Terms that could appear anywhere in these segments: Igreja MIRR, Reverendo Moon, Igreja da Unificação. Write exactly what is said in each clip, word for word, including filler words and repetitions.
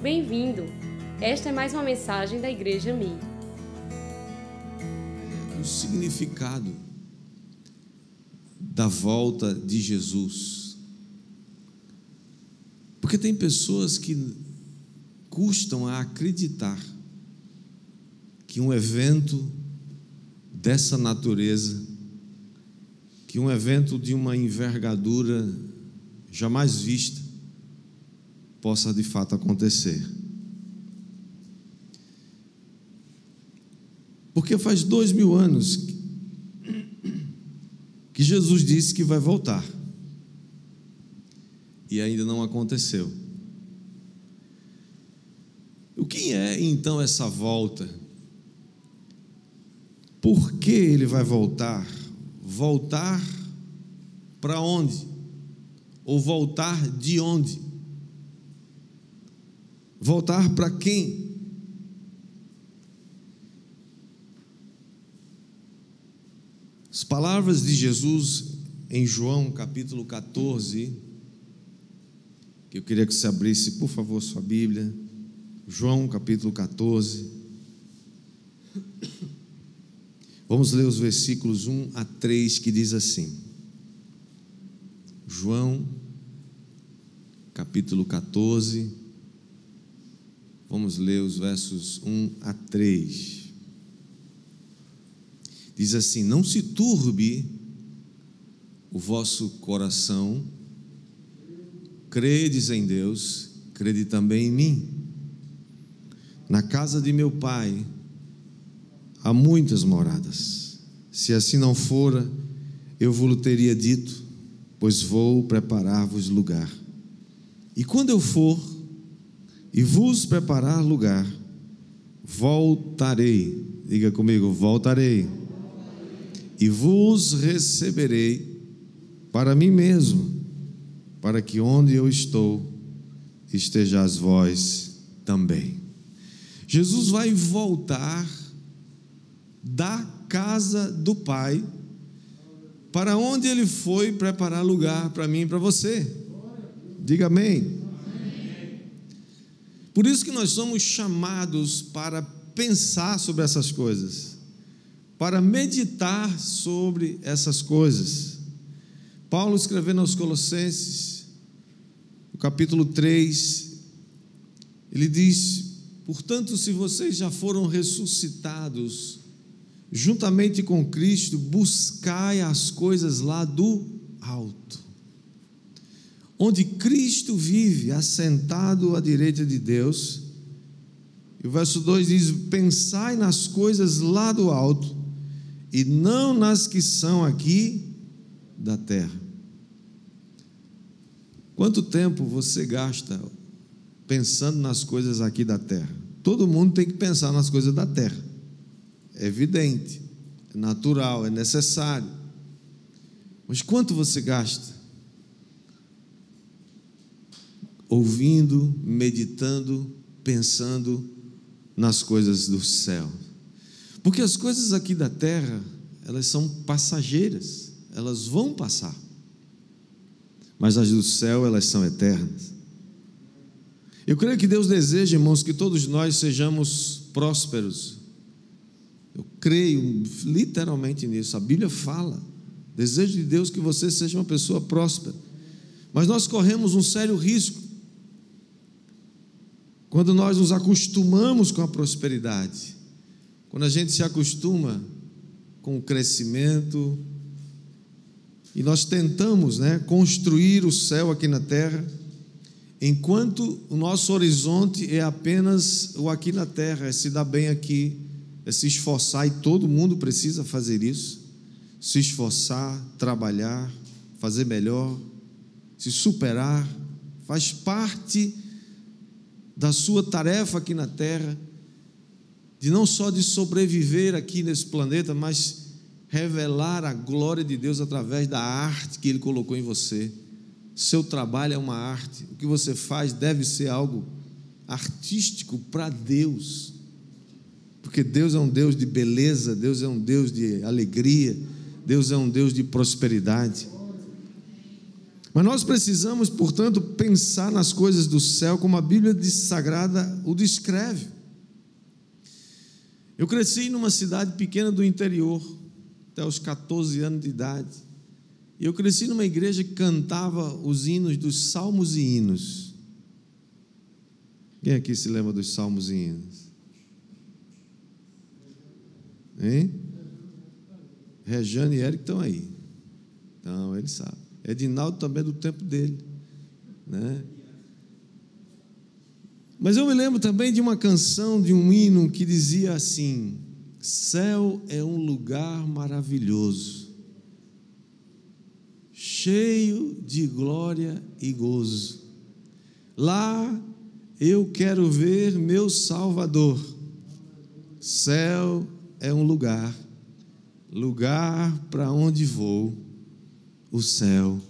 Bem-vindo! Esta é mais uma mensagem da Igreja M I R R. O significado da volta de Jesus. Porque tem pessoas que custam a acreditar que um evento dessa natureza, que um evento de uma envergadura jamais vista, possa de fato acontecer. Porque faz dois mil anos que Jesus disse que vai voltar e ainda não aconteceu. O que é então essa volta? Por que ele vai voltar? Voltar para onde? Ou voltar de onde? Voltar para quem? As palavras de Jesus em João capítulo catorze, que eu queria que você abrisse, por favor, sua Bíblia. João capítulo catorze. Vamos ler os versículos um a três, que diz assim. João capítulo catorze. Vamos ler os versos um a três. Diz assim: não se turbe o vosso coração, credes em Deus, crede também em mim. Na casa de meu pai há muitas moradas. Se assim não fora, eu vos teria dito, pois vou preparar-vos lugar. E quando eu for e vos preparar lugar, voltarei, diga comigo, voltarei, e vos receberei para mim mesmo, para que onde eu estou, estejais vós também. Jesus vai voltar da casa do Pai, para onde ele foi preparar lugar para mim e para você. Diga amém. Amém. Por isso que nós somos chamados para pensar sobre essas coisas, para meditar sobre essas coisas. Paulo, escrevendo aos Colossenses, no capítulo três, ele diz: portanto, se vocês já foram ressuscitados juntamente com Cristo, buscai as coisas lá do alto, onde Cristo vive, assentado à direita de Deus. E o verso dois diz: pensai nas coisas lá do alto, e não nas que são aqui da terra. Quanto tempo você gasta pensando nas coisas aqui da terra? Todo mundo tem que pensar nas coisas da terra. É evidente, é natural, é necessário. Mas quanto você gasta ouvindo, meditando, pensando nas coisas do céu? Porque as coisas aqui da terra, elas são passageiras, elas vão passar. Mas as do céu, elas são eternas. Eu creio que Deus deseja, irmãos, que todos nós sejamos prósperos. Eu creio literalmente nisso, a Bíblia fala, desejo de Deus que você seja uma pessoa próspera, mas nós corremos um sério risco quando nós nos acostumamos com a prosperidade, quando a gente se acostuma com o crescimento, e nós tentamos, né, construir o céu aqui na terra, enquanto o nosso horizonte é apenas o aqui na terra, é se dar bem aqui, é se esforçar, e todo mundo precisa fazer isso, se esforçar, trabalhar, fazer melhor, se superar, faz parte da sua tarefa aqui na terra, de não só de sobreviver aqui nesse planeta, mas revelar a glória de Deus através da arte que Ele colocou em você. Seu trabalho é uma arte, o que você faz deve ser algo artístico para Deus, porque Deus é um Deus de beleza, Deus é um Deus de alegria, Deus é um Deus de prosperidade. Mas nós precisamos, portanto, pensar nas coisas do céu, como a Bíblia Sagrada o descreve. Eu cresci numa cidade pequena do interior, até os catorze anos de idade, e eu cresci numa igreja que cantava os hinos dos salmos e hinos. Quem aqui se lembra dos salmos e hinos? Hein? Rejane e Eric estão aí, então ele sabe. Edinaldo também é do tempo dele, né? Mas eu me lembro também de uma canção, de um hino que dizia assim: céu é um lugar maravilhoso, cheio de glória e gozo, lá eu quero ver meu Salvador. Céu é um lugar, lugar para onde vou, o céu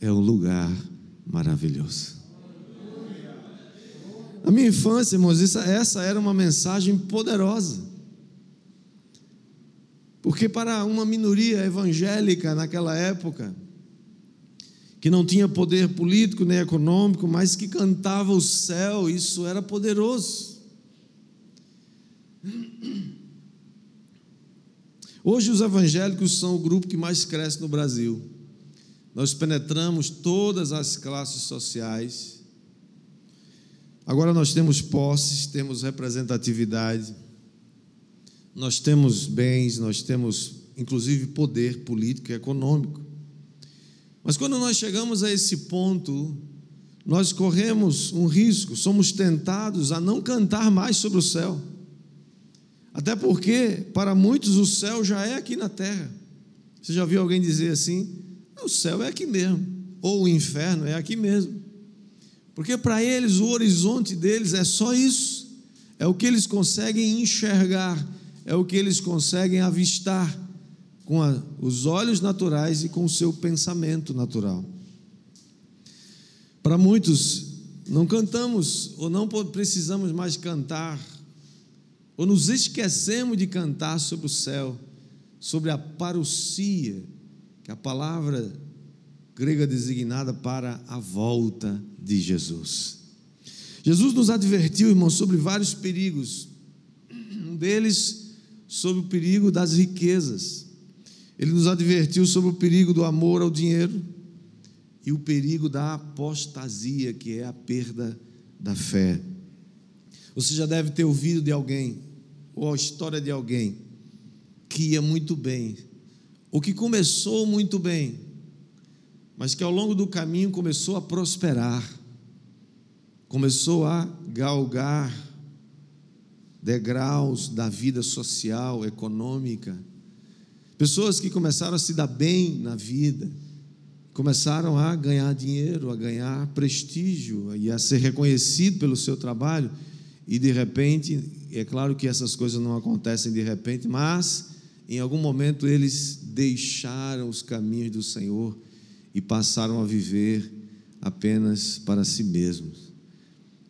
é um lugar maravilhoso. A minha infância, irmãos, essa era uma mensagem poderosa, porque para uma minoria evangélica naquela época, que não tinha poder político nem econômico, mas que cantava o céu, isso era poderoso. Hoje os evangélicos são o grupo que mais cresce no Brasil. Nós penetramos todas as classes sociais. Agora nós temos posses, temos representatividade, nós temos bens, nós temos inclusive poder político e econômico. Mas quando nós chegamos a esse ponto, nós corremos um risco, somos tentados a não cantar mais sobre o céu, até porque para muitos o céu já é aqui na terra. Você já viu alguém dizer assim: o céu é aqui mesmo, ou o inferno é aqui mesmo? Porque para eles o horizonte deles é só isso, é o que eles conseguem enxergar, é o que eles conseguem avistar com a, os olhos naturais e com o seu pensamento natural. Para muitos, não cantamos ou não precisamos mais cantar, ou nos esquecemos de cantar sobre o céu, sobre a parousia, que é a palavra grega designada para a volta de Jesus. Jesus nos advertiu, irmãos, sobre vários perigos, um deles sobre o perigo das riquezas. Ele nos advertiu sobre o perigo do amor ao dinheiro e o perigo da apostasia, que é a perda da fé. Você já deve ter ouvido de alguém, ou a história de alguém, que ia muito bem, o que começou muito bem, mas que ao longo do caminho começou a prosperar, começou a galgar degraus da vida social, econômica. Pessoas que começaram a se dar bem na vida, começaram a ganhar dinheiro, a ganhar prestígio e a ser reconhecido pelo seu trabalho, e de repente, é claro que essas coisas não acontecem de repente, mas em algum momento eles deixaram os caminhos do Senhor e passaram a viver apenas para si mesmos.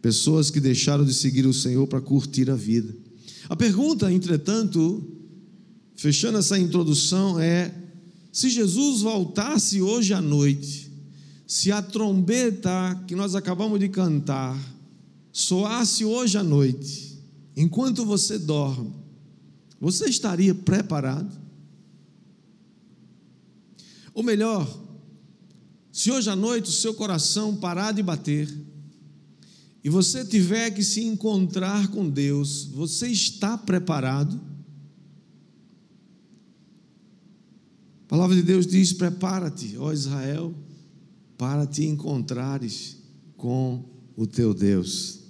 Pessoas que deixaram de seguir o Senhor para curtir a vida. A pergunta, entretanto, fechando essa introdução, é: se Jesus voltasse hoje à noite, se a trombeta que nós acabamos de cantar soasse hoje à noite, enquanto você dorme, você estaria preparado? Ou melhor, se hoje à noite o seu coração parar de bater e você tiver que se encontrar com Deus, você está preparado? A palavra de Deus diz: prepara-te, ó Israel, para te encontrares com o teu Deus.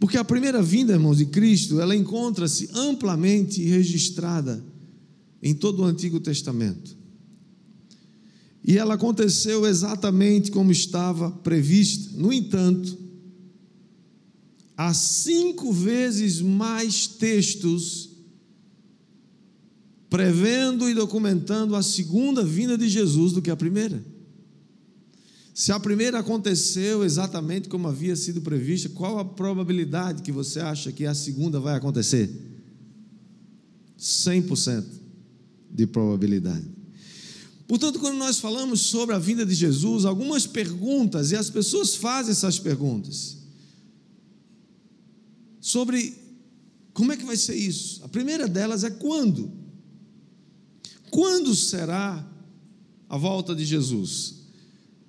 Porque a primeira vinda, irmãos, de Cristo, ela encontra-se amplamente registrada em todo o Antigo Testamento. E ela aconteceu exatamente como estava prevista. No entanto, há cinco vezes mais textos prevendo e documentando a segunda vinda de Jesus do que a primeira. Se a primeira aconteceu exatamente como havia sido prevista, qual a probabilidade que você acha que a segunda vai acontecer? cem por cento de probabilidade. Portanto, quando nós falamos sobre a vinda de Jesus, algumas perguntas, e as pessoas fazem essas perguntas, sobre como é que vai ser isso. A primeira delas é: quando? Quando será a volta de Jesus?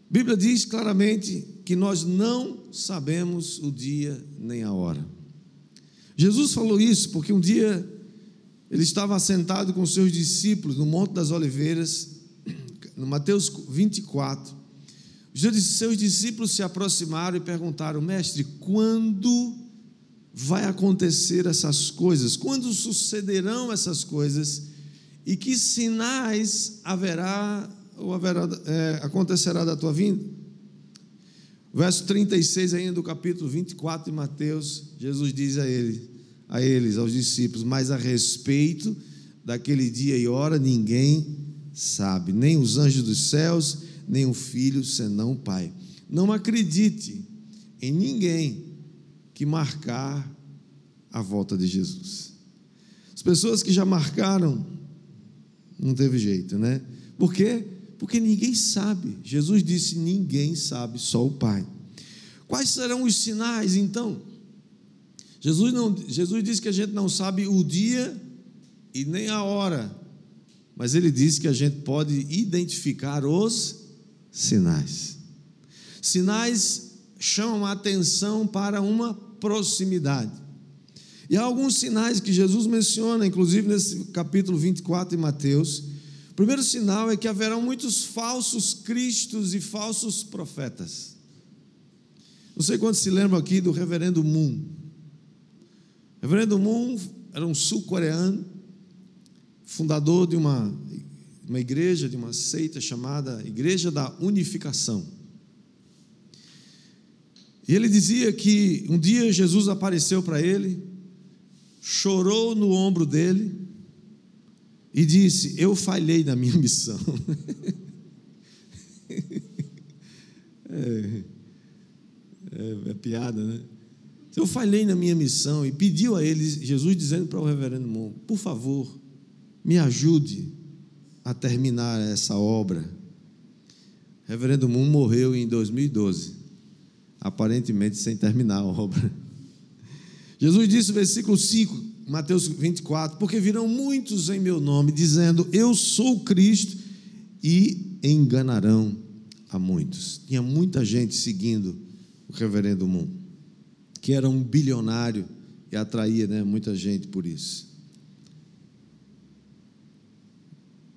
A Bíblia diz claramente que nós não sabemos o dia nem a hora. Jesus falou isso porque um dia ele estava assentado com seus discípulos no Monte das Oliveiras, no Mateus vinte e quatro. Os seus discípulos se aproximaram e perguntaram: mestre, quando vai acontecer essas coisas? Quando sucederão essas coisas? E que sinais haverá ou haverá, é, acontecerá da tua vinda? Verso trinta e seis ainda do capítulo vinte e quatro de Mateus, Jesus diz a, ele, a eles, aos discípulos: mas a respeito daquele dia e hora ninguém sabe, nem os anjos dos céus, nem o Filho, senão o Pai. Não acredite em ninguém que marcar a volta de Jesus. As pessoas que já marcaram, não teve jeito, né? Por quê? Porque ninguém sabe. Jesus disse: ninguém sabe, só o Pai. Quais serão os sinais, então? Jesus, não, Jesus disse que a gente não sabe o dia e nem a hora, mas ele disse que a gente pode identificar os sinais. Sinais chamam a atenção para uma proximidade. E há alguns sinais que Jesus menciona, inclusive nesse capítulo vinte e quatro de Mateus. O primeiro sinal é que haverão muitos falsos cristos e falsos profetas. Não sei quantos se lembram aqui do Reverendo Moon. O Reverendo Moon era um sul-coreano, fundador de uma, uma igreja, de uma seita chamada Igreja da Unificação. E ele dizia que um dia Jesus apareceu para ele, chorou no ombro dele e disse: eu falhei na minha missão. é, é, é piada, né? Eu falhei na minha missão. E pediu a ele, Jesus dizendo para o Reverendo Moon: por favor, me ajude a terminar essa obra. O Reverendo Moon morreu em dois mil e doze, aparentemente sem terminar a obra. Jesus disse no versículo cinco, Mateus vinte e quatro: porque virão muitos em meu nome, dizendo: eu sou Cristo, e enganarão a muitos. Tinha muita gente seguindo o Reverendo Moon, que era um bilionário e atraía, né, muita gente por isso.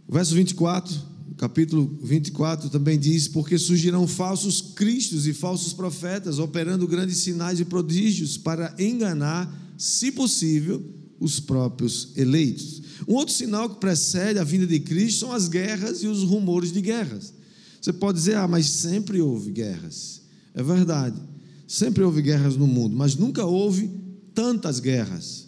O verso vinte e quatro, capítulo vinte e quatro, também diz: porque surgirão falsos cristos e falsos profetas, operando grandes sinais e prodígios para enganar, se possível, os próprios eleitos. Um outro sinal que precede a vinda de Cristo são as guerras e os rumores de guerras. Você pode dizer: ah, mas sempre houve guerras. É verdade, sempre houve guerras no mundo, mas nunca houve tantas guerras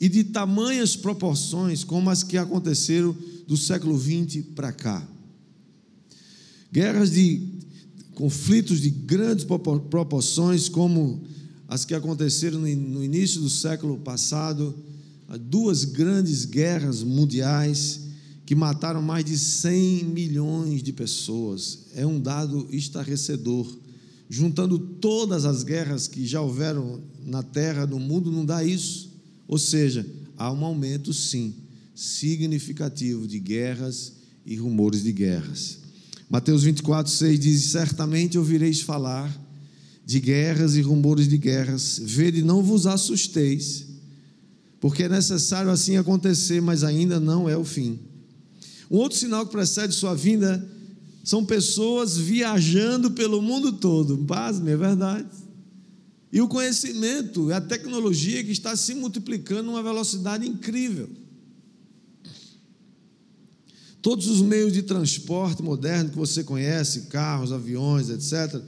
e de tamanhas proporções como as que aconteceram do século vinte para cá. Guerras de conflitos de grandes proporções, como as que aconteceram no início do século passado, duas grandes guerras mundiais que mataram mais de cem milhões de pessoas. É um dado estarrecedor. Juntando todas as guerras que já houveram na terra, no mundo, não dá isso. Ou seja, há um aumento, sim, significativo de guerras e rumores de guerras. Mateus vinte e quatro, seis diz: certamente ouvireis falar de guerras e rumores de guerras. Vede, não vos assusteis, porque é necessário assim acontecer, mas ainda não é o fim. Um outro sinal que precede sua vinda são pessoas viajando pelo mundo todo. Pasme, é verdade. E o conhecimento, a tecnologia que está se multiplicando numa velocidade incrível. Todos os meios de transporte moderno que você conhece, carros, aviões, etcétera,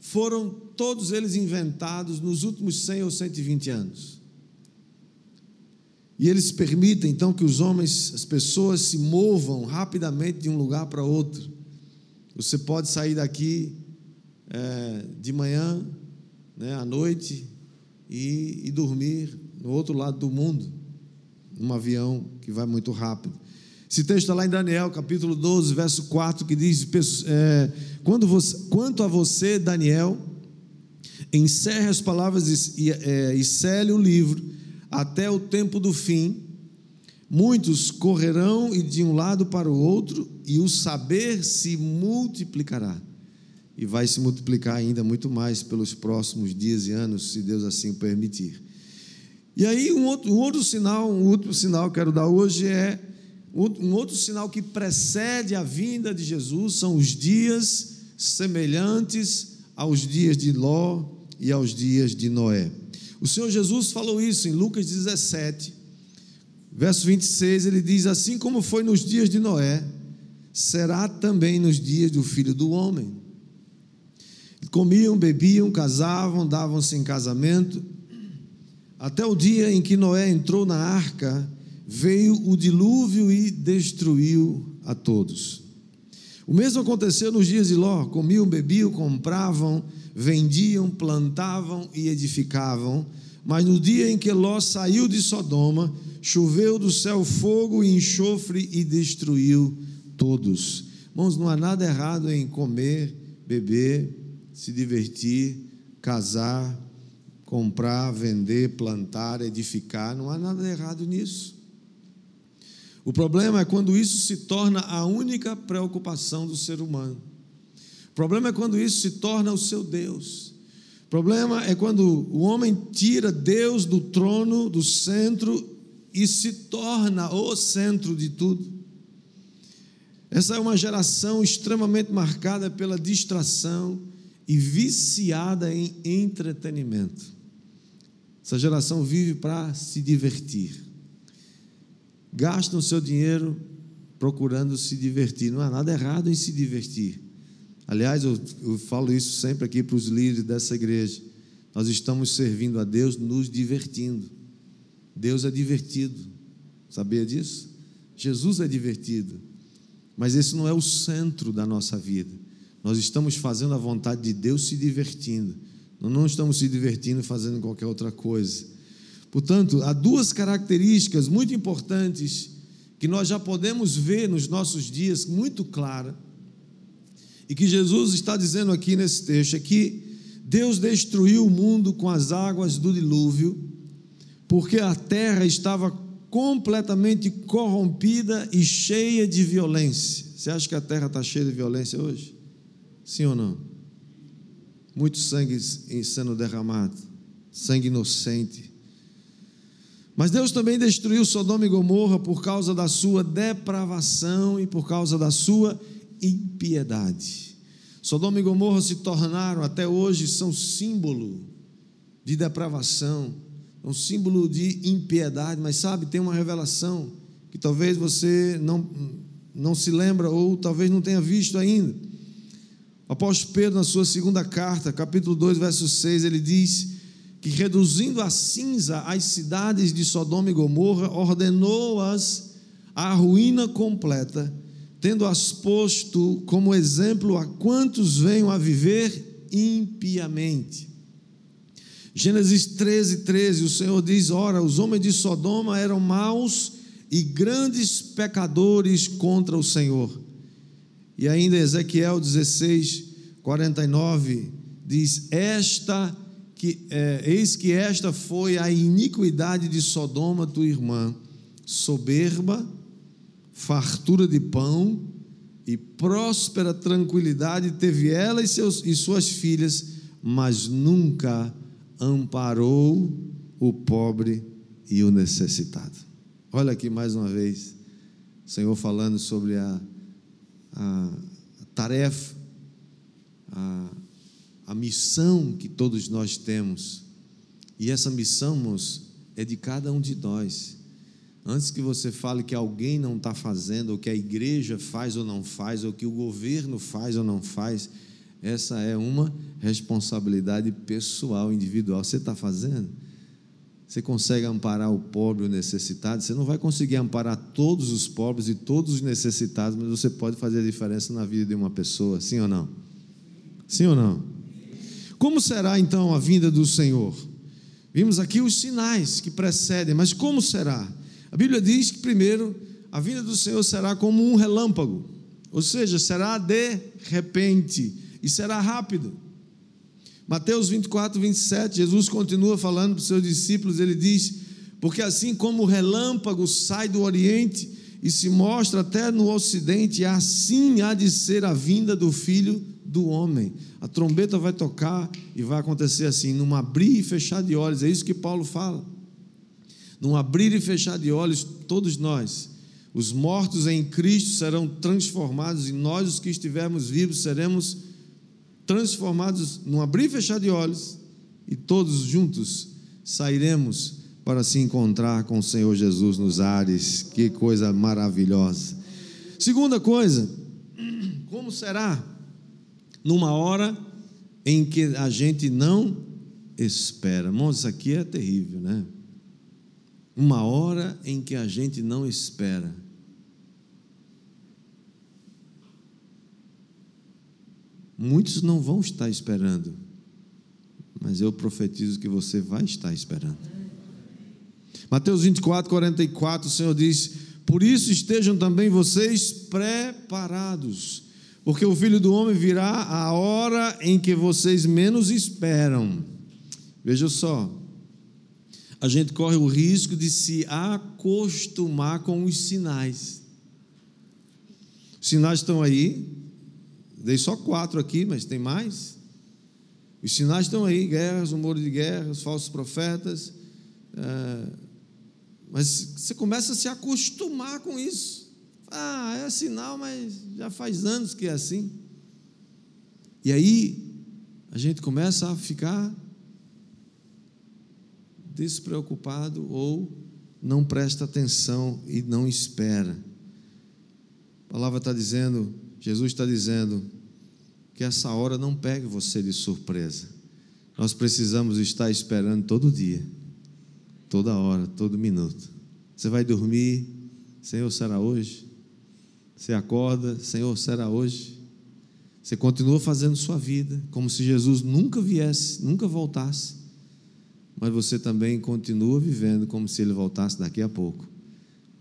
foram todos eles inventados nos últimos cem ou cento e vinte anos. E eles permitem, então, que os homens, as pessoas, se movam rapidamente de um lugar para outro. Você pode sair daqui é, de manhã, né, à noite, e, e dormir no outro lado do mundo, num avião que vai muito rápido. Esse texto está lá em Daniel, capítulo doze, verso quatro, que diz, é, quando você, quanto a você, Daniel, encerre as palavras e, é, e cele o livro até o tempo do fim. Muitos correrão e de um lado para o outro, e o saber se multiplicará, e vai se multiplicar ainda muito mais pelos próximos dias e anos, se Deus assim permitir. E aí um outro, um outro sinal, um outro sinal que quero dar hoje é, um outro sinal que precede a vinda de Jesus são os dias semelhantes aos dias de Ló e aos dias de Noé. O Senhor Jesus falou isso em Lucas dezessete, verso vinte e seis, ele diz, assim como foi nos dias de Noé, será também nos dias do Filho do Homem. Comiam, bebiam, casavam, davam-se em casamento, até o dia em que Noé entrou na arca, veio o dilúvio e destruiu a todos. O mesmo aconteceu nos dias de Ló, comiam, bebiam, compravam, vendiam, plantavam e edificavam, mas no dia em que Ló saiu de Sodoma, choveu do céu fogo e enxofre e destruiu todos. Irmãos, não há nada errado em comer, beber, se divertir, casar, comprar, vender, plantar, edificar, não há nada errado nisso. O problema é quando isso se torna a única preocupação do ser humano. O problema é quando isso se torna o seu Deus. O problema é quando o homem tira Deus do trono, do centro, e se torna o centro de tudo. Essa é uma geração extremamente marcada pela distração e viciada em entretenimento. Essa geração vive para se divertir. Gastam seu dinheiro procurando se divertir. Não há nada errado em se divertir. Aliás, eu, eu falo isso sempre aqui para os líderes dessa igreja. Nós estamos servindo a Deus nos divertindo. Deus é divertido. Sabia disso? Jesus é divertido. Mas esse não é o centro da nossa vida. Nós estamos fazendo a vontade de Deus se divertindo. Nós não estamos se divertindo fazendo qualquer outra coisa. Portanto, há duas características muito importantes que nós já podemos ver nos nossos dias, muito clara, e que Jesus está dizendo aqui nesse texto, é que Deus destruiu o mundo com as águas do dilúvio, porque a terra estava completamente corrompida e cheia de violência. Você acha que a terra está cheia de violência hoje? Sim ou não? Muito sangue sendo derramado, sangue inocente. Mas Deus também destruiu Sodoma e Gomorra por causa da sua depravação e por causa da sua impiedade. Sodoma e Gomorra se tornaram, até hoje, são símbolo de depravação, um símbolo de impiedade, mas sabe, tem uma revelação que talvez você não, não se lembra ou talvez não tenha visto ainda. O apóstolo Pedro, na sua segunda carta, capítulo dois, verso seis, ele diz que, reduzindo a cinza as cidades de Sodoma e Gomorra, ordenou-as à ruína completa, tendo-as posto como exemplo a quantos venham a viver impiamente. Gênesis treze, treze, o Senhor diz, ora, os homens de Sodoma eram maus e grandes pecadores contra o Senhor. E ainda Ezequiel dezesseis, quarenta e nove, diz, esta Que, é, eis que esta foi a iniquidade de Sodoma, tua irmã, soberba, fartura de pão e próspera tranquilidade teve ela e, seus, e suas filhas, mas nunca amparou o pobre e o necessitado. Olha aqui mais uma vez o Senhor falando sobre a, a, a tarefa, a a missão que todos nós temos, e essa missão, irmãos, é de cada um de nós. Antes que você fale que alguém não está fazendo, ou que a igreja faz ou não faz, ou que o governo faz ou não faz, essa é uma responsabilidade pessoal, individual. Você está fazendo? Você consegue amparar o pobre, o necessitado? Você não vai conseguir amparar todos os pobres e todos os necessitados, mas você pode fazer a diferença na vida de uma pessoa, sim ou não? Sim ou não? Como será então a vinda do Senhor? Vimos aqui os sinais que precedem, mas como será? A Bíblia diz que primeiro a vinda do Senhor será como um relâmpago, ou seja, será de repente e será rápido. Mateus vinte e quatro, vinte e sete, Jesus continua falando para os seus discípulos, ele diz: porque assim como o relâmpago sai do oriente e se mostra até no ocidente, assim há de ser a vinda do Filho do Homem. A trombeta vai tocar e vai acontecer assim, num abrir e fechar de olhos. É isso que Paulo fala, num abrir e fechar de olhos, todos nós, os mortos em Cristo, serão transformados, e nós, os que estivermos vivos, seremos transformados num abrir e fechar de olhos, e todos juntos sairemos para se encontrar com o Senhor Jesus nos ares. Que coisa maravilhosa! Segunda coisa, como será? Numa hora em que a gente não espera. Irmãos, isso aqui é terrível, né? Uma hora em que a gente não espera. Muitos não vão estar esperando, mas eu profetizo que você vai estar esperando. Mateus vinte e quatro, quarenta e quatro, o Senhor diz: por isso estejam também vocês preparados, porque o Filho do Homem virá a hora em que vocês menos esperam. Veja só, a gente corre o risco de se acostumar com os sinais. Os sinais estão aí, dei só quatro aqui, mas tem mais. Os sinais estão aí: guerras, rumores de guerras, falsos profetas, é... mas você começa a se acostumar com isso. Ah, é sinal, mas já faz anos que é assim. E aí a gente começa a ficar despreocupado, ou não presta atenção e não espera. A palavra está dizendo, Jesus está dizendo, que essa hora não pegue você de surpresa. Nós precisamos estar esperando todo dia, toda hora, todo minuto. Você vai dormir, Senhor, será hoje? Você acorda, Senhor, será hoje? Você continua fazendo sua vida, como se Jesus nunca viesse, nunca voltasse, mas você também continua vivendo como se Ele voltasse daqui a pouco.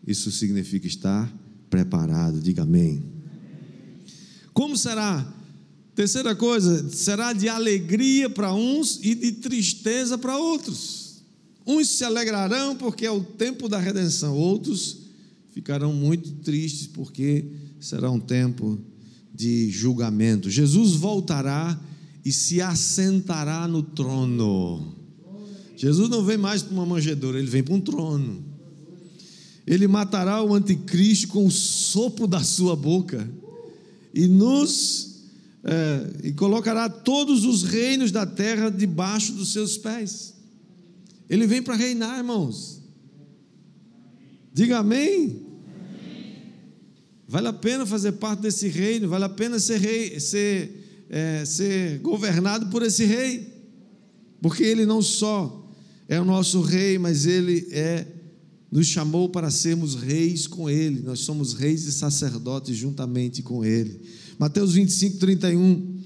Isso significa estar preparado. Diga amém. Como será? Terceira coisa, será de alegria para uns e de tristeza para outros. Uns se alegrarão porque é o tempo da redenção, outros ficarão muito tristes porque será um tempo de julgamento. Jesus voltará e se assentará no trono. Jesus não vem mais para uma manjedoura, Ele vem para um trono. Ele matará o anticristo com o sopro da sua boca e nos é, e colocará todos os reinos da terra debaixo dos seus pés. Ele vem para reinar, irmãos. Diga amém. Amém. Vale a pena fazer parte desse reino, vale a pena ser rei, ser, é, ser governado por esse rei, porque ele não só é o nosso rei, mas ele é, nos chamou para sermos reis com ele. Nós somos reis e sacerdotes juntamente com ele. Mateus vinte e cinco, trinta e um.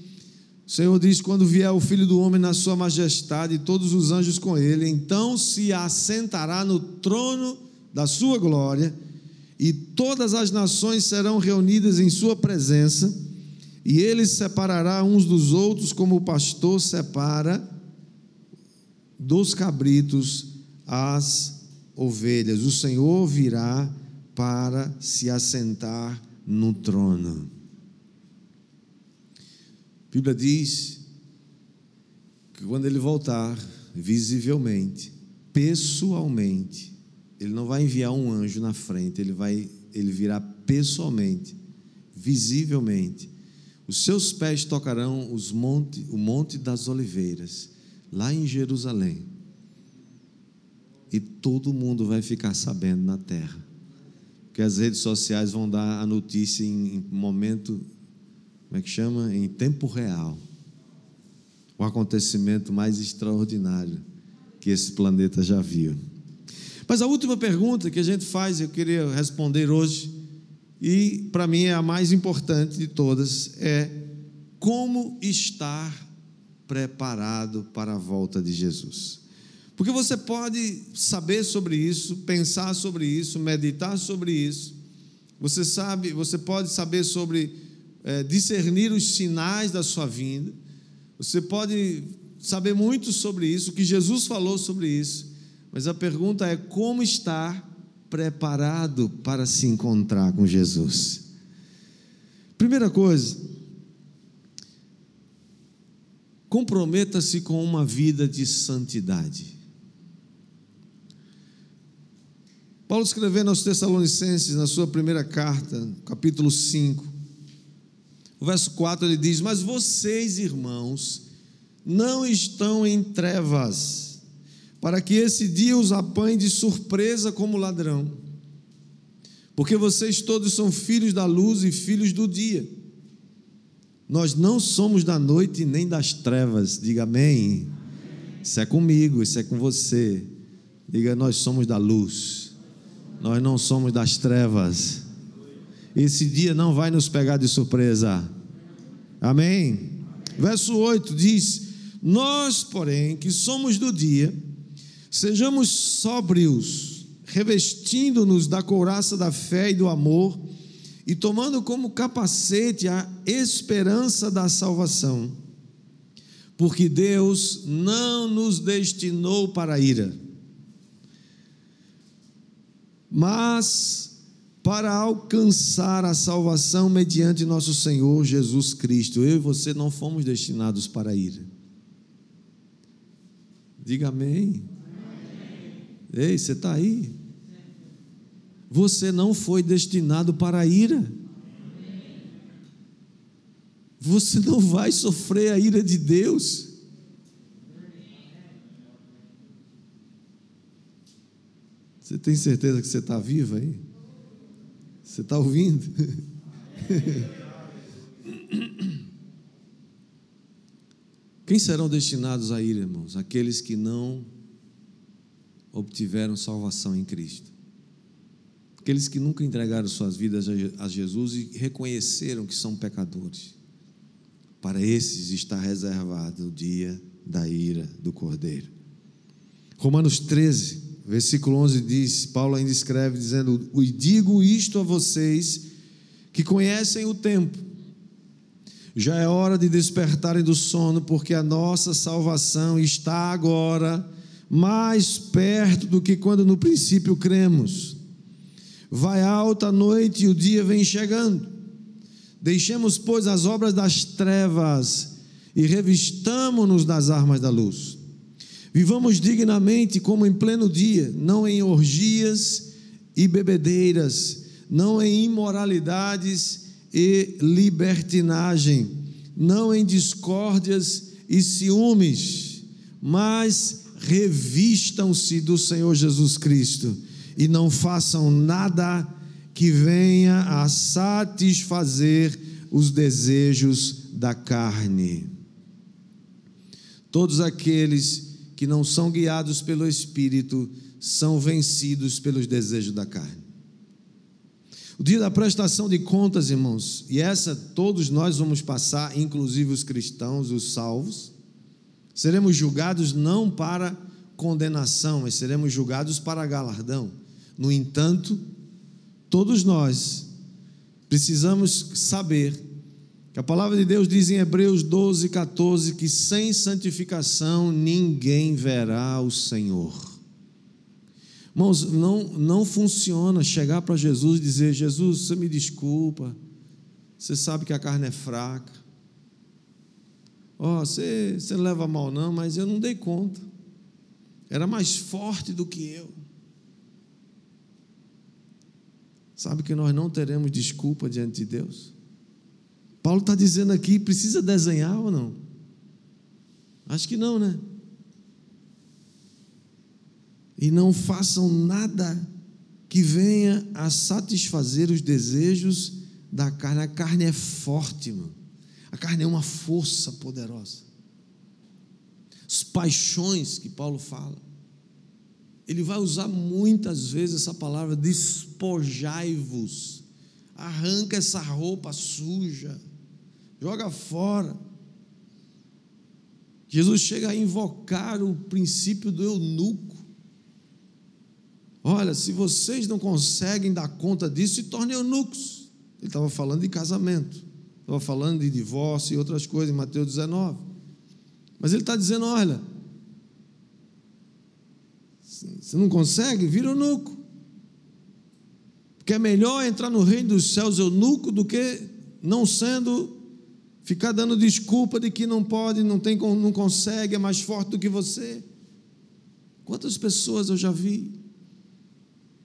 O Senhor diz: quando vier o Filho do Homem na sua majestade e todos os anjos com ele, então se assentará no trono da sua glória, e todas as nações serão reunidas em sua presença, e ele separará uns dos outros como o pastor separa dos cabritos as ovelhas. O Senhor virá para se assentar no trono. A Bíblia diz que quando ele voltar, visivelmente, pessoalmente, ele não vai enviar um anjo na frente, ele, vai, ele virá pessoalmente, visivelmente. Os seus pés tocarão os monte, o Monte das Oliveiras, lá em Jerusalém, e todo mundo vai ficar sabendo na terra, porque as redes sociais vão dar a notícia em, em momento... como é que chama? Em tempo real, o acontecimento mais extraordinário que esse planeta já viu. Mas a última pergunta que a gente faz, eu queria responder hoje, e para mim é a mais importante de todas, é: como estar preparado para a volta de Jesus? Porque você pode saber sobre isso, pensar sobre isso, meditar sobre isso, Você sabe, você pode saber sobre é, discernir os sinais da sua vinda. Você pode saber muito sobre isso, o que Jesus falou sobre isso. Mas a pergunta é: como estar preparado para se encontrar com Jesus? Primeira coisa, comprometa-se com uma vida de santidade. Paulo, escrevendo aos Tessalonicenses, na sua primeira carta, capítulo cinco, o verso quatro, ele diz: mas vocês, irmãos, não estão em trevas, para que esse dia os apanhe de surpresa como ladrão, porque vocês todos são filhos da luz e filhos do dia. Nós não somos da noite nem das trevas. Diga amém. Isso é comigo, isso é com você. Diga: nós somos da luz. Nós não somos das trevas. Esse dia não vai nos pegar de surpresa. Amém? Verso oito diz: nós, porém, que somos do dia, sejamos sóbrios, revestindo-nos da couraça da fé e do amor, e tomando como capacete a esperança da salvação, porque Deus não nos destinou para a ira, mas para alcançar a salvação mediante nosso Senhor Jesus Cristo. Eu e você não fomos destinados para a ira. Diga amém. Amém. Ei, você está aí? Você não foi destinado para a ira. Amém. Você não vai sofrer a ira de Deus. Você tem certeza que você está vivo aí? Você está ouvindo? Quem serão destinados à ira, irmãos? Aqueles que não obtiveram salvação em Cristo. Aqueles que nunca entregaram suas vidas a Jesus e reconheceram que são pecadores. Para esses está reservado o dia da ira do Cordeiro. Romanos treze, versículo onze diz, Paulo ainda escreve dizendo: e digo isto a vocês que conhecem o tempo, já é hora de despertarem do sono, porque a nossa salvação está agora mais perto do que quando no princípio cremos. Vai alta a noite e o dia vem chegando. Deixemos, pois, as obras das trevas e revistamo-nos das armas da luz. Vivamos dignamente como em pleno dia, não em orgias e bebedeiras, não em imoralidades e libertinagem, não em discórdias e ciúmes, mas revistam-se do Senhor Jesus Cristo e não façam nada que venha a satisfazer os desejos da carne. Todos aqueles que não são guiados pelo Espírito são vencidos pelos desejos da carne. O dia da prestação de contas, irmãos, e essa todos nós vamos passar, inclusive os cristãos, os salvos. Seremos julgados não para condenação, mas seremos julgados para galardão. No entanto, todos nós precisamos saber que a palavra de Deus diz em Hebreus doze, quatorze, que sem santificação ninguém verá o Senhor. Irmãos, não, não funciona chegar para Jesus e dizer: Jesus, você me desculpa, você sabe que a carne é fraca, ó, você, você não leva mal não, mas eu não dei conta, era mais forte do que eu. Sabe que nós não teremos desculpa diante de Deus? Paulo está dizendo aqui: precisa desenhar ou não? Acho que não, né? E não façam nada que venha a satisfazer os desejos da carne. A carne é forte, mano. A carne é uma força poderosa. As paixões que Paulo fala, ele vai usar muitas vezes essa palavra: despojai-vos, arranca essa roupa suja, joga fora. Jesus chega a invocar o princípio do eunuco. Olha, se vocês não conseguem dar conta disso, se tornem eunucos. Ele estava falando de casamento, estava falando de divórcio e outras coisas em Mateus dezenove. Mas ele está dizendo: olha, se não consegue, vira eunuco. Porque é melhor entrar no reino dos céus eunuco do que não sendo, ficar dando desculpa de que não pode, não tem, não consegue, é mais forte do que você. Quantas pessoas eu já vi,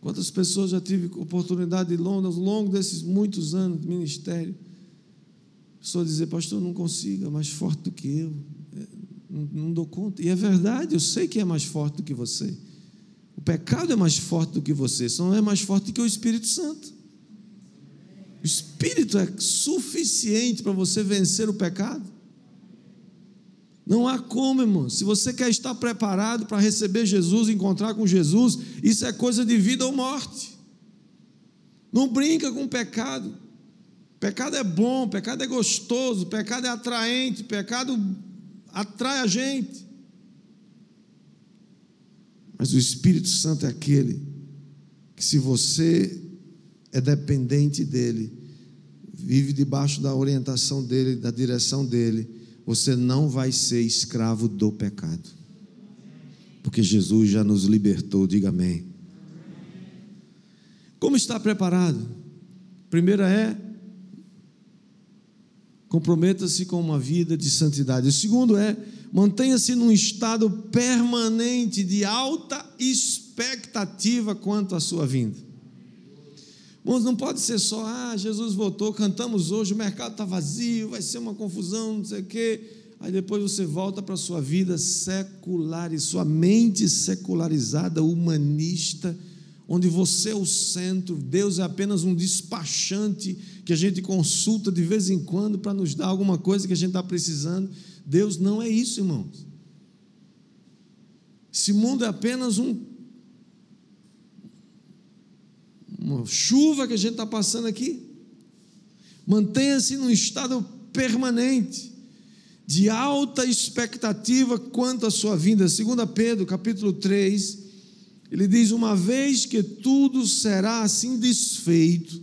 quantas pessoas já tive oportunidade de longo, ao longo desses muitos anos de ministério, pessoa dizer: pastor, não consigo, é mais forte do que eu, não, não dou conta. E é verdade, eu sei que é mais forte do que você, o pecado é mais forte do que você, só não é mais forte do que o Espírito Santo. O Espírito é suficiente para você vencer o pecado. Não há como, irmão. Se você quer estar preparado para receber Jesus, encontrar com Jesus, isso é coisa de vida ou morte. Não brinca com o pecado. Pecado é bom, pecado é gostoso, pecado é atraente, pecado atrai a gente. Mas o Espírito Santo é aquele que, se você é dependente dele, vive debaixo da orientação dele, da direção dele, você não vai ser escravo do pecado, porque Jesus já nos libertou. Diga amém. Como está preparado? Primeira é, comprometa-se com uma vida de santidade. O segundo é, mantenha-se num estado permanente de alta expectativa quanto à sua vinda. Irmãos, não pode ser só: ah, Jesus voltou, cantamos hoje, o mercado está vazio, vai ser uma confusão, não sei o quê. Aí depois você volta para a sua vida secular, e sua mente secularizada, humanista, onde você é o centro, Deus é apenas um despachante que a gente consulta de vez em quando para nos dar alguma coisa que a gente está precisando. Deus não é isso, irmãos. Esse mundo é apenas um uma chuva que a gente está passando aqui. Mantenha-se num estado permanente de alta expectativa quanto à sua vinda. Segunda Pedro capítulo três, ele diz: uma vez que tudo será assim desfeito,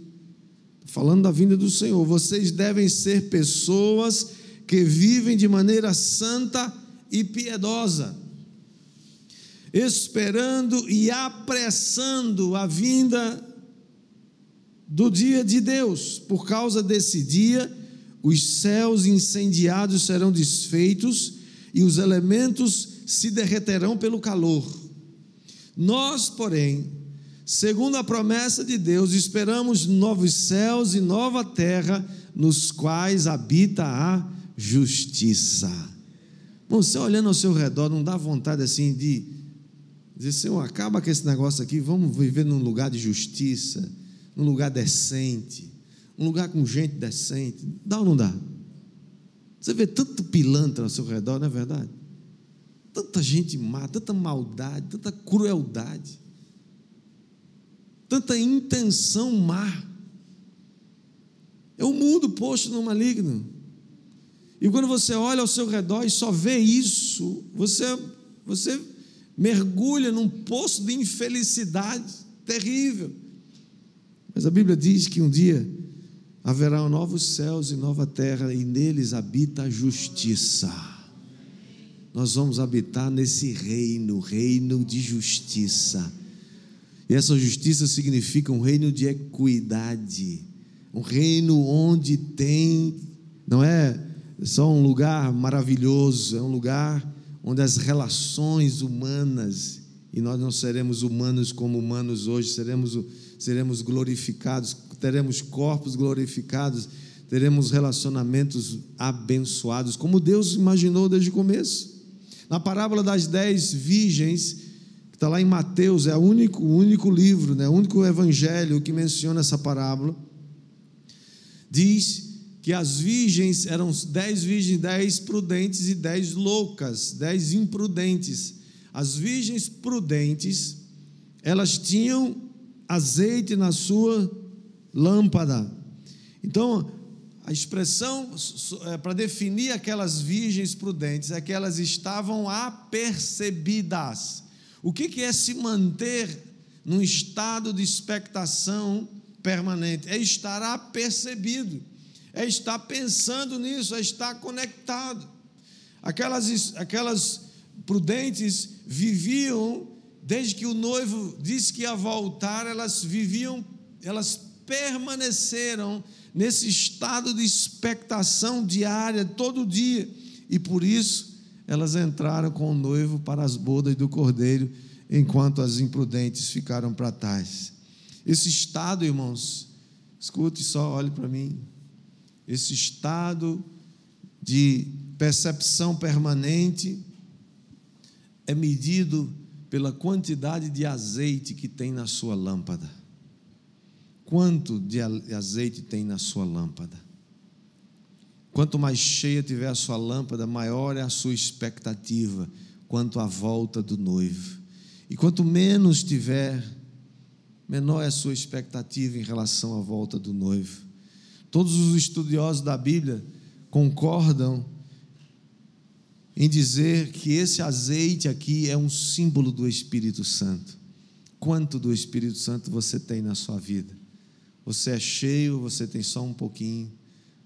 falando da vinda do Senhor, vocês devem ser pessoas que vivem de maneira santa e piedosa, esperando e apressando a vinda do dia de Deus. Por causa desse dia, os céus incendiados serão desfeitos e os elementos se derreterão pelo calor. Nós, porém, segundo a promessa de Deus, esperamos novos céus e nova terra, nos quais habita a justiça. Bom, você olhando ao seu redor, não dá vontade assim de dizer: Senhor, acaba com esse negócio aqui, vamos viver num lugar de justiça, num lugar decente, um lugar com gente decente? Dá ou não dá? Você vê tanto pilantra ao seu redor, não é verdade? Tanta gente má, tanta maldade, tanta crueldade, tanta intenção má. É o mundo posto no maligno. E quando você olha ao seu redor e só vê isso, você, você mergulha num poço de infelicidade terrível. Mas a Bíblia diz que um dia haverá novos céus e nova terra, e neles habita a justiça. Nós vamos habitar nesse reino, reino de justiça. E essa justiça significa um reino de equidade, um reino onde tem, não é só um lugar maravilhoso, é um lugar onde as relações humanas, e nós não seremos humanos como humanos hoje, seremos o seremos glorificados, teremos corpos glorificados, teremos relacionamentos abençoados, como Deus imaginou desde o começo. Na parábola das dez virgens, que está lá em Mateus, é o único, o único livro, né, o único evangelho que menciona essa parábola, diz que as virgens eram dez virgens, dez prudentes e dez loucas, dez imprudentes. As virgens prudentes, elas tinham azeite na sua lâmpada. Então, a expressão é, para definir aquelas virgens prudentes, é que elas estavam apercebidas. O que, que é se manter num estado de expectação permanente, é estar apercebido, é estar pensando nisso, é estar conectado. Aquelas, aquelas prudentes viviam, desde que o noivo disse que ia voltar, elas viviam, elas permaneceram nesse estado de expectação diária, todo dia, e por isso elas entraram com o noivo para as bodas do Cordeiro, enquanto as imprudentes ficaram para trás. Esse estado, irmãos, escute só, olhe para mim, esse estado de percepção permanente é medido pela quantidade de azeite que tem na sua lâmpada. Quanto de azeite tem na sua lâmpada? Quanto mais cheia tiver a sua lâmpada, maior é a sua expectativa quanto à volta do noivo. E quanto menos tiver, menor é a sua expectativa em relação à volta do noivo. Todos os estudiosos da Bíblia concordam em dizer que esse azeite aqui é um símbolo do Espírito Santo. Quanto do Espírito Santo você tem na sua vida? Você é cheio, você tem só um pouquinho,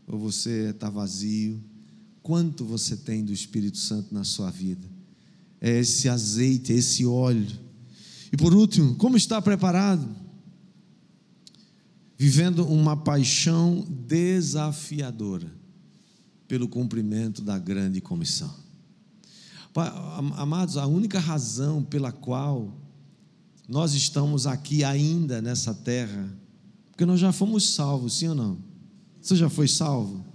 ou você está vazio? Quanto você tem do Espírito Santo na sua vida? É esse azeite, é esse óleo. E por último, como está preparado? Vivendo uma paixão desafiadora pelo cumprimento da grande comissão. Amados, a única razão pela qual nós estamos aqui ainda nessa terra, porque nós já fomos salvos, sim ou não? Você já foi salvo?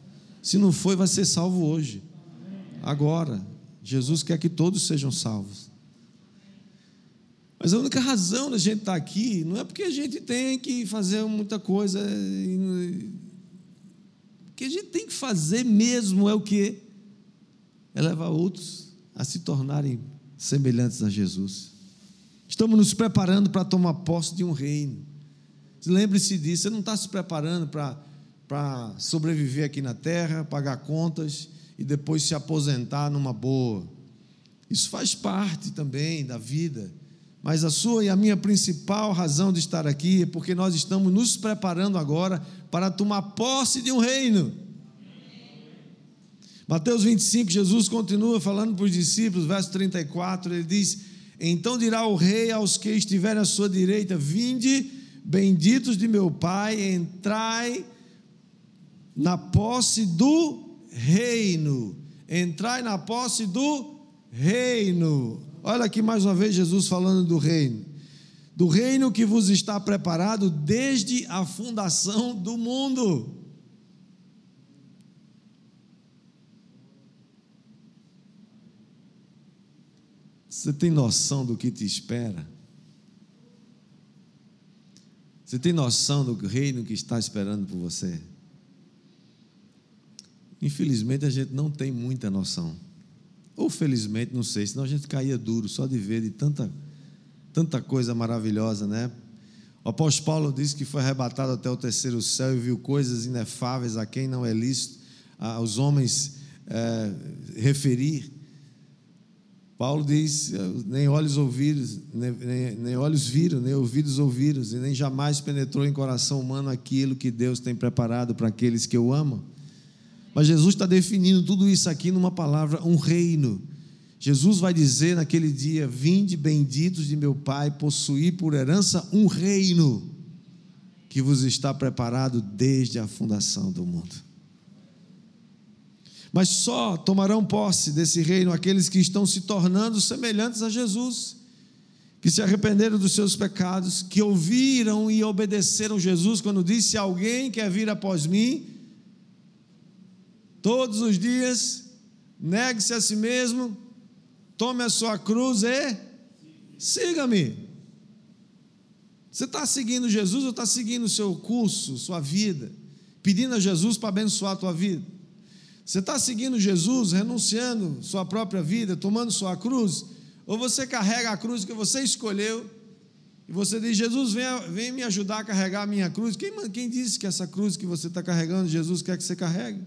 Se não foi, vai ser salvo hoje, agora. Jesus quer que todos sejam salvos. Mas a única razão da gente estar aqui não é porque a gente tem que fazer muita coisa. O que a gente tem que fazer mesmo é o quê? É levar outros a se tornarem semelhantes a Jesus. Estamos nos preparando para tomar posse de um reino. Lembre-se disso, você não está se preparando para, para sobreviver aqui na terra, pagar contas e depois se aposentar numa boa. Isso faz parte também da vida, mas a sua e a minha principal razão de estar aqui é porque nós estamos nos preparando agora para tomar posse de um reino. Mateus vinte e cinco, Jesus continua falando para os discípulos, verso trinta e quatro, ele diz: então dirá o rei aos que estiverem à sua direita: vinde, benditos de meu Pai, entrai na posse do reino, entrai na posse do reino. Olha aqui mais uma vez Jesus falando do reino, do reino que vos está preparado desde a fundação do mundo. Você tem noção do que te espera? Você tem noção do reino que está esperando por você? Infelizmente a gente não tem muita noção, ou felizmente, não sei, senão a gente caía duro só de ver de tanta, tanta coisa maravilhosa, né? O apóstolo Paulo disse que foi arrebatado até o terceiro céu e viu coisas inefáveis a quem não é lícito aos homens é, referir. Paulo diz: nem olhos ouviram, nem, nem, nem olhos viram, nem ouvidos ouviram, e nem jamais penetrou em coração humano aquilo que Deus tem preparado para aqueles que o amam. Mas Jesus está definindo tudo isso aqui numa palavra, um reino. Jesus vai dizer naquele dia: vinde, benditos de meu Pai, possuí por herança um reino que vos está preparado desde a fundação do mundo. Mas só tomarão posse desse reino aqueles que estão se tornando semelhantes a Jesus, que se arrependeram dos seus pecados, que ouviram e obedeceram Jesus quando disse: se alguém quer vir após mim, todos os dias, negue-se a si mesmo, tome a sua cruz e siga-me. Você está seguindo Jesus ou está seguindo o seu curso, sua vida, pedindo a Jesus para abençoar a tua vida? Você está seguindo Jesus, renunciando sua própria vida, tomando sua cruz? Ou você carrega a cruz que você escolheu e você diz: Jesus, vem, vem me ajudar a carregar a minha cruz? Quem, quem disse que essa cruz que você está carregando, Jesus quer que você carregue?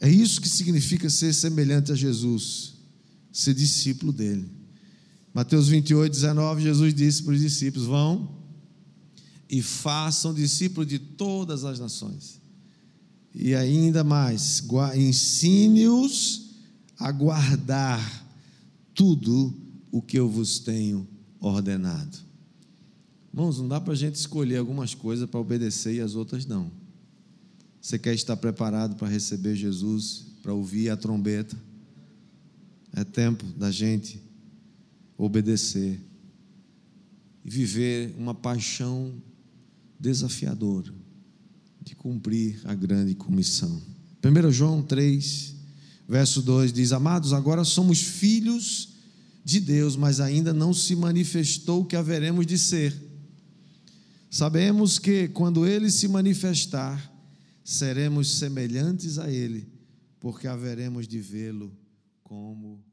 É isso que significa ser semelhante a Jesus, ser discípulo dele. Mateus vinte e oito, dezenove, Jesus disse para os discípulos: vão e façam discípulos de todas as nações, e ainda mais, ensine-os a guardar tudo o que eu vos tenho ordenado. Irmãos, não dá para a gente escolher algumas coisas para obedecer e as outras não. Você quer estar preparado para receber Jesus, para ouvir a trombeta? É tempo da gente obedecer e viver uma paixão desafiadora de cumprir a grande comissão. Primeiro João três, verso dois diz: amados, agora somos filhos de Deus, mas ainda não se manifestou o que haveremos de ser. Sabemos que quando Ele se manifestar, seremos semelhantes a Ele, porque haveremos de vê-lo como